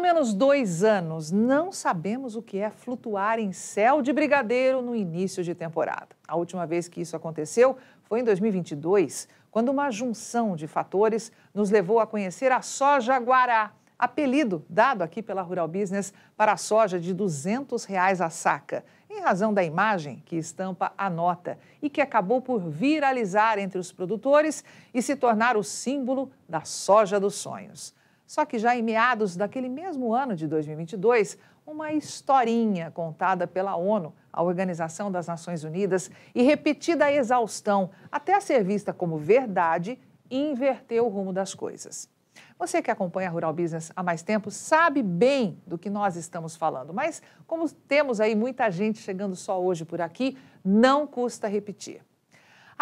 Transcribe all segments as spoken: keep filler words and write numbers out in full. Pelo menos dois anos, não sabemos o que é flutuar em céu de brigadeiro no início de temporada. A última vez que isso aconteceu foi em dois mil e vinte e dois, quando uma junção de fatores nos levou a conhecer a soja guará, apelido dado aqui pela Rural Business para a soja de duzentos reais a saca, em razão da imagem que estampa a nota e que acabou por viralizar entre os produtores e se tornar o símbolo da soja dos sonhos. Só que já em meados daquele mesmo ano de dois mil e vinte e dois, uma historinha contada pela ONU, a Organização das Nações Unidas, e repetida à exaustão, até ser vista como verdade, inverteu o rumo das coisas. Você que acompanha a Rural Business há mais tempo sabe bem do que nós estamos falando, mas como temos aí muita gente chegando só hoje por aqui, não custa repetir.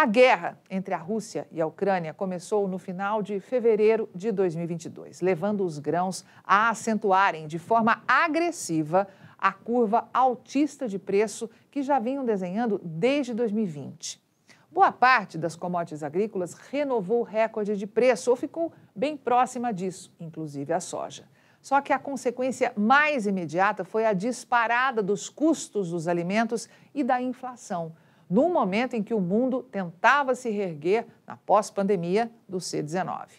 A guerra entre a Rússia e a Ucrânia começou no final de fevereiro de dois mil e vinte e dois, levando os grãos a acentuarem de forma agressiva a curva altista de preço que já vinham desenhando desde dois mil e vinte. Boa parte das commodities agrícolas renovou o recorde de preço ou ficou bem próxima disso, inclusive a soja. Só que a consequência mais imediata foi a disparada dos custos dos alimentos e da inflação, num momento em que o mundo tentava se reerguer na pós-pandemia do C dezenove.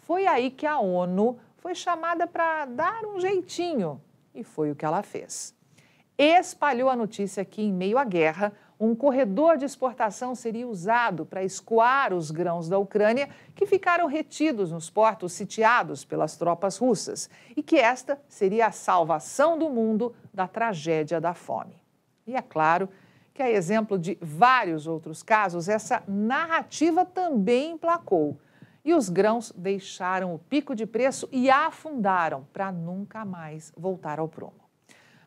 Foi aí que a ONU foi chamada para dar um jeitinho, e foi o que ela fez. Espalhou a notícia que, em meio à guerra, um corredor de exportação seria usado para escoar os grãos da Ucrânia que ficaram retidos nos portos sitiados pelas tropas russas e que esta seria a salvação do mundo da tragédia da fome. E, é claro, que a exemplo de vários outros casos, essa narrativa também emplacou. E os grãos deixaram o pico de preço e afundaram para nunca mais voltar ao prumo.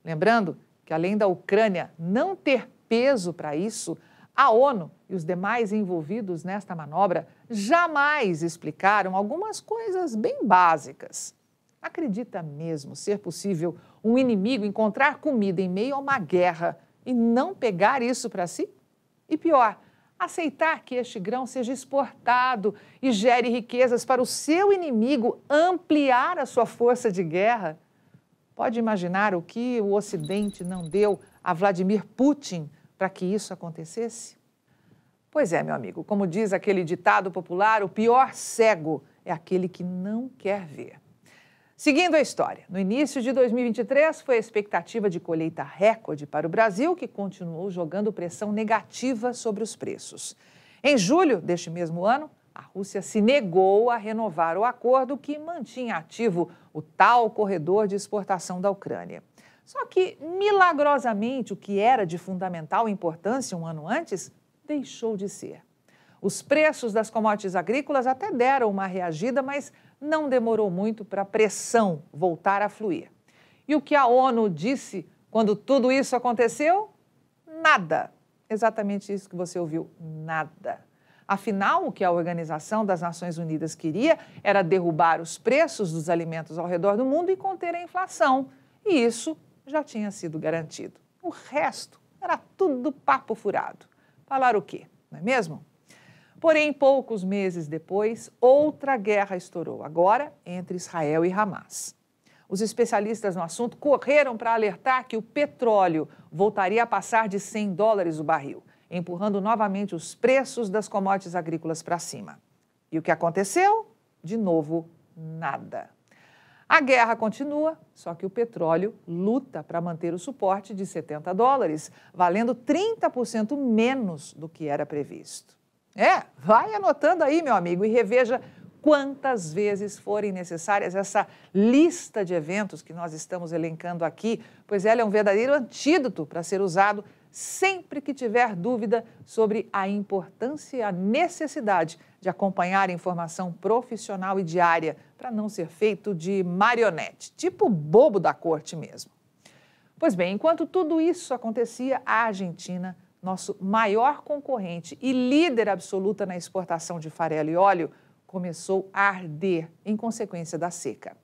Lembrando que, além da Ucrânia não ter peso para isso, a ONU e os demais envolvidos nesta manobra jamais explicaram algumas coisas bem básicas. Acredita mesmo ser possível um inimigo encontrar comida em meio a uma guerra e não pegar isso para si? E pior, aceitar que este grão seja exportado e gere riquezas para o seu inimigo ampliar a sua força de guerra? Pode imaginar o que o Ocidente não deu a Vladimir Putin para que isso acontecesse? Pois é, meu amigo, como diz aquele ditado popular, o pior cego é aquele que não quer ver. Seguindo a história, no início de dois mil e vinte e três foi a expectativa de colheita recorde para o Brasil, que continuou jogando pressão negativa sobre os preços. Em julho deste mesmo ano, a Rússia se negou a renovar o acordo que mantinha ativo o tal corredor de exportação da Ucrânia. Só que, milagrosamente, o que era de fundamental importância um ano antes, deixou de ser. Os preços das commodities agrícolas até deram uma reagida, mas não demorou muito para a pressão voltar a fluir. E o que a ONU disse quando tudo isso aconteceu? Nada. Exatamente isso que você ouviu, nada. Afinal, o que a Organização das Nações Unidas queria era derrubar os preços dos alimentos ao redor do mundo e conter a inflação. E isso já tinha sido garantido. O resto era tudo papo furado. Falar o quê, não é mesmo? Porém, poucos meses depois, outra guerra estourou, agora entre Israel e Hamas. Os especialistas no assunto correram para alertar que o petróleo voltaria a passar de cem dólares o barril, empurrando novamente os preços das commodities agrícolas para cima. E o que aconteceu? De novo, nada. A guerra continua, só que o petróleo luta para manter o suporte de setenta dólares, valendo trinta por cento menos do que era previsto. É, vai anotando aí, meu amigo, e reveja quantas vezes forem necessárias essa lista de eventos que nós estamos elencando aqui, pois ela é um verdadeiro antídoto para ser usado sempre que tiver dúvida sobre a importância e a necessidade de acompanhar informação profissional e diária, para não ser feito de marionete, tipo bobo da corte mesmo. Pois bem, enquanto tudo isso acontecia, a Argentina, nosso maior concorrente e líder absoluta na exportação de farelo e óleo, começou a arder em consequência da seca.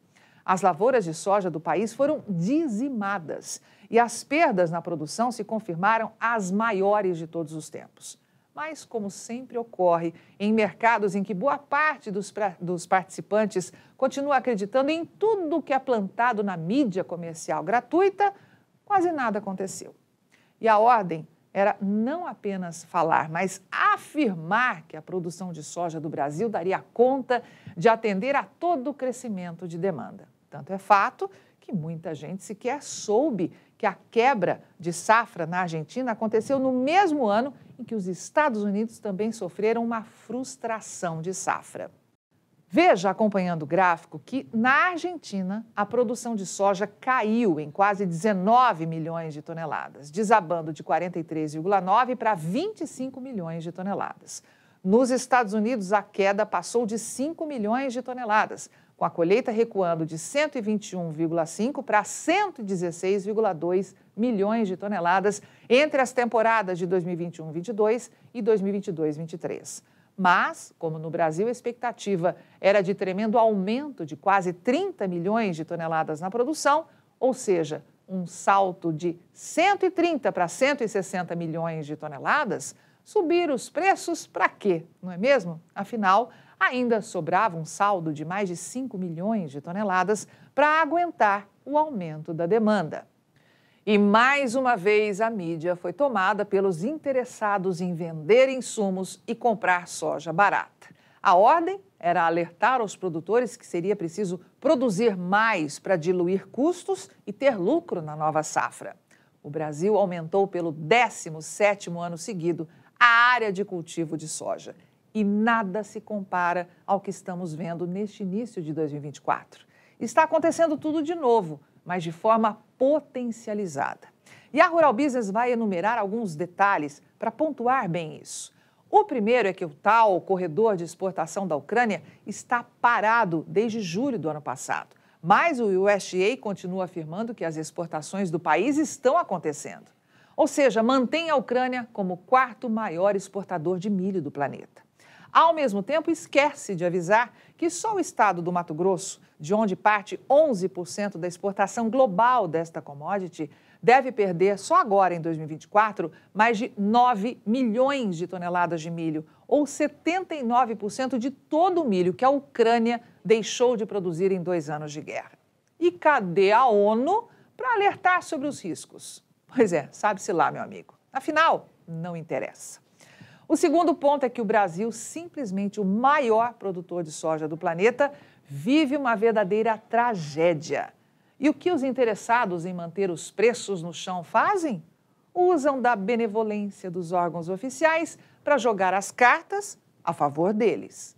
As lavouras de soja do país foram dizimadas e as perdas na produção se confirmaram as maiores de todos os tempos. Mas, como sempre ocorre, em mercados em que boa parte dos, pra... dos participantes continua acreditando em tudo que é plantado na mídia comercial gratuita, quase nada aconteceu. E a ordem era não apenas falar, mas afirmar que a produção de soja do Brasil daria conta de atender a todo o crescimento de demanda. Tanto é fato que muita gente sequer soube que a quebra de safra na Argentina aconteceu no mesmo ano em que os Estados Unidos também sofreram uma frustração de safra. Veja, acompanhando o gráfico, que na Argentina a produção de soja caiu em quase dezenove milhões de toneladas, desabando de quarenta e três vírgula nove para vinte e cinco milhões de toneladas. Nos Estados Unidos, a queda passou de cinco milhões de toneladas, com a colheita recuando de cento e vinte e um vírgula cinco para cento e dezesseis vírgula dois milhões de toneladas entre as temporadas de dois mil e vinte e um vinte e dois e dois mil e vinte e dois vinte e três. Mas, como no Brasil a expectativa era de tremendo aumento de quase trinta milhões de toneladas na produção, ou seja, um salto de cento e trinta para cento e sessenta milhões de toneladas, subir os preços para quê? Não é mesmo? Afinal, ainda sobrava um saldo de mais de cinco milhões de toneladas para aguentar o aumento da demanda. E mais uma vez a mídia foi tomada pelos interessados em vender insumos e comprar soja barata. A ordem era alertar aos produtores que seria preciso produzir mais para diluir custos e ter lucro na nova safra. O Brasil aumentou pelo décimo sétimo ano seguido a área de cultivo de soja. E nada se compara ao que estamos vendo neste início de dois mil e vinte e quatro. Está acontecendo tudo de novo, mas de forma potencializada. E a Rural Business vai enumerar alguns detalhes para pontuar bem isso. O primeiro é que o tal corredor de exportação da Ucrânia está parado desde julho do ano passado. Mas o U S D A continua afirmando que as exportações do país estão acontecendo. Ou seja, mantém a Ucrânia como o quarto maior exportador de milho do planeta. Ao mesmo tempo, esquece de avisar que só o estado do Mato Grosso, de onde parte onze por cento da exportação global desta commodity, deve perder só agora, em dois mil e vinte e quatro, mais de nove milhões de toneladas de milho, ou setenta e nove por cento de todo o milho que a Ucrânia deixou de produzir em dois anos de guerra. E cadê a ONU para alertar sobre os riscos? Pois é, sabe-se lá, meu amigo. Afinal, não interessa. O segundo ponto é que o Brasil, simplesmente o maior produtor de soja do planeta, vive uma verdadeira tragédia. E o que os interessados em manter os preços no chão fazem? Usam da benevolência dos órgãos oficiais para jogar as cartas a favor deles.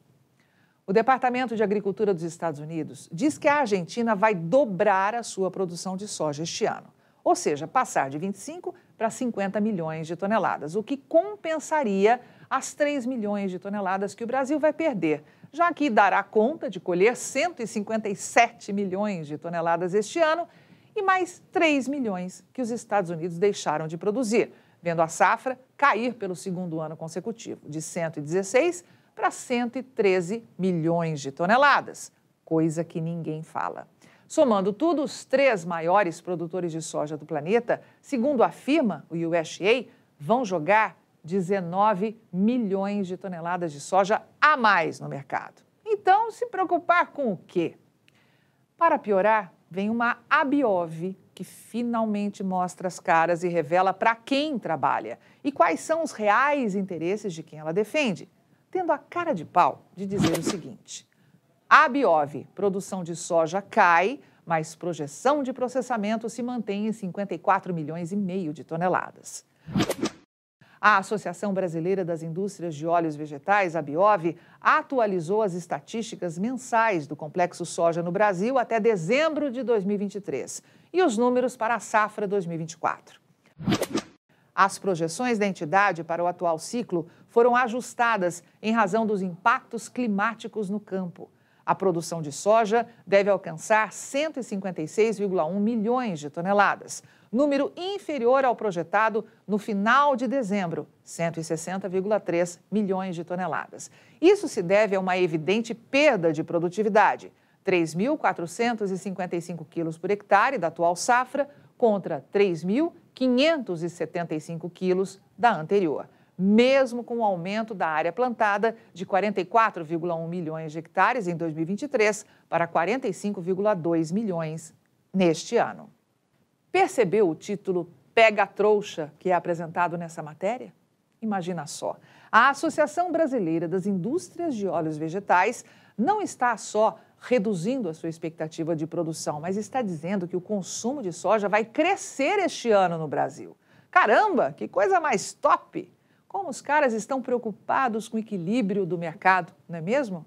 O Departamento de Agricultura dos Estados Unidos diz que a Argentina vai dobrar a sua produção de soja este ano. Ou seja, passar de vinte e cinco para cinquenta milhões de toneladas, o que compensaria as três milhões de toneladas que o Brasil vai perder, já que dará conta de colher cento e cinquenta e sete milhões de toneladas este ano e mais três milhões que os Estados Unidos deixaram de produzir, vendo a safra cair pelo segundo ano consecutivo, de cento e dezesseis para cento e treze milhões de toneladas, coisa que ninguém fala. Somando tudo, os três maiores produtores de soja do planeta, segundo afirma o U S D A, vão jogar dezenove milhões de toneladas de soja a mais no mercado. Então, se preocupar com o quê? Para piorar, vem uma Abiove, que finalmente mostra as caras e revela para quem trabalha e quais são os reais interesses de quem ela defende, tendo a cara de pau de dizer o seguinte... Abiove, produção de soja cai, mas projeção de processamento se mantém em cinquenta e quatro milhões e meio de toneladas. A Associação Brasileira das Indústrias de Óleos Vegetais, Abiove, atualizou as estatísticas mensais do complexo soja no Brasil até dezembro de dois mil e vinte e três e os números para a safra dois mil e vinte e quatro. As projeções da entidade para o atual ciclo foram ajustadas em razão dos impactos climáticos no campo. A produção de soja deve alcançar cento e cinquenta e seis vírgula um milhões de toneladas, número inferior ao projetado no final de dezembro, cento e sessenta vírgula três milhões de toneladas. Isso se deve a uma evidente perda de produtividade, três mil quatrocentos e cinquenta e cinco quilos por hectare da atual safra contra três mil quinhentos e setenta e cinco quilos da anterior, mesmo com o aumento da área plantada de quarenta e quatro vírgula um milhões de hectares em dois mil e vinte e três para quarenta e cinco vírgula dois milhões neste ano. Percebeu o título Pega a Trouxa que é apresentado nessa matéria? Imagina só, a Associação Brasileira das Indústrias de Óleos Vegetais não está só reduzindo a sua expectativa de produção, mas está dizendo que o consumo de soja vai crescer este ano no Brasil. Caramba, que coisa mais top! Como os caras estão preocupados com o equilíbrio do mercado, não é mesmo?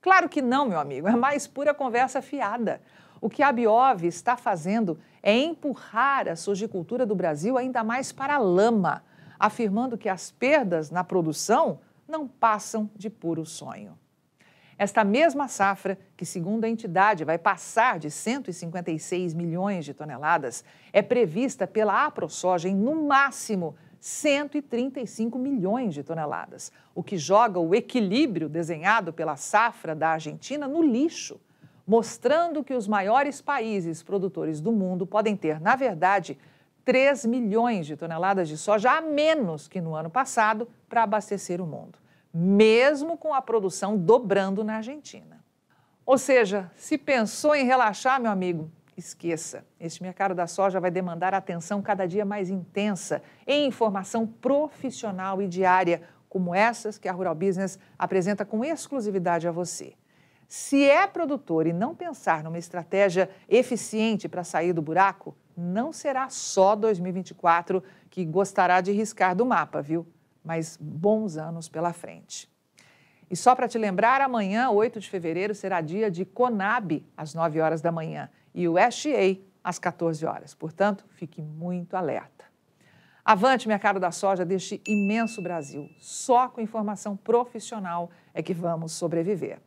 Claro que não, meu amigo, é mais pura conversa fiada. O que a Abiove está fazendo é empurrar a sojicultura do Brasil ainda mais para a lama, afirmando que as perdas na produção não passam de puro sonho. Esta mesma safra, que segundo a entidade vai passar de cento e cinquenta e seis milhões de toneladas, é prevista pela Aprosoja em, no máximo, cento e trinta e cinco milhões de toneladas, o que joga o equilíbrio desenhado pela safra da Argentina no lixo, mostrando que os maiores países produtores do mundo podem ter, na verdade, três milhões de toneladas de soja a menos que no ano passado para abastecer o mundo, mesmo com a produção dobrando na Argentina. Ou seja, se pensou em relaxar, meu amigo, esqueça. Este mercado da soja vai demandar atenção cada dia mais intensa em informação profissional e diária, como essas que a Rural Business apresenta com exclusividade a você. Se é produtor e não pensar numa estratégia eficiente para sair do buraco, não será só dois mil e vinte e quatro que gostará de riscar do mapa, viu? Mas bons anos pela frente. E só para te lembrar, amanhã, oito de fevereiro, será dia de Conab, às nove horas da manhã, e o U S D A, às quatorze horas. Portanto, fique muito alerta. Avante, mercado da soja deste imenso Brasil. Só com informação profissional é que vamos sobreviver.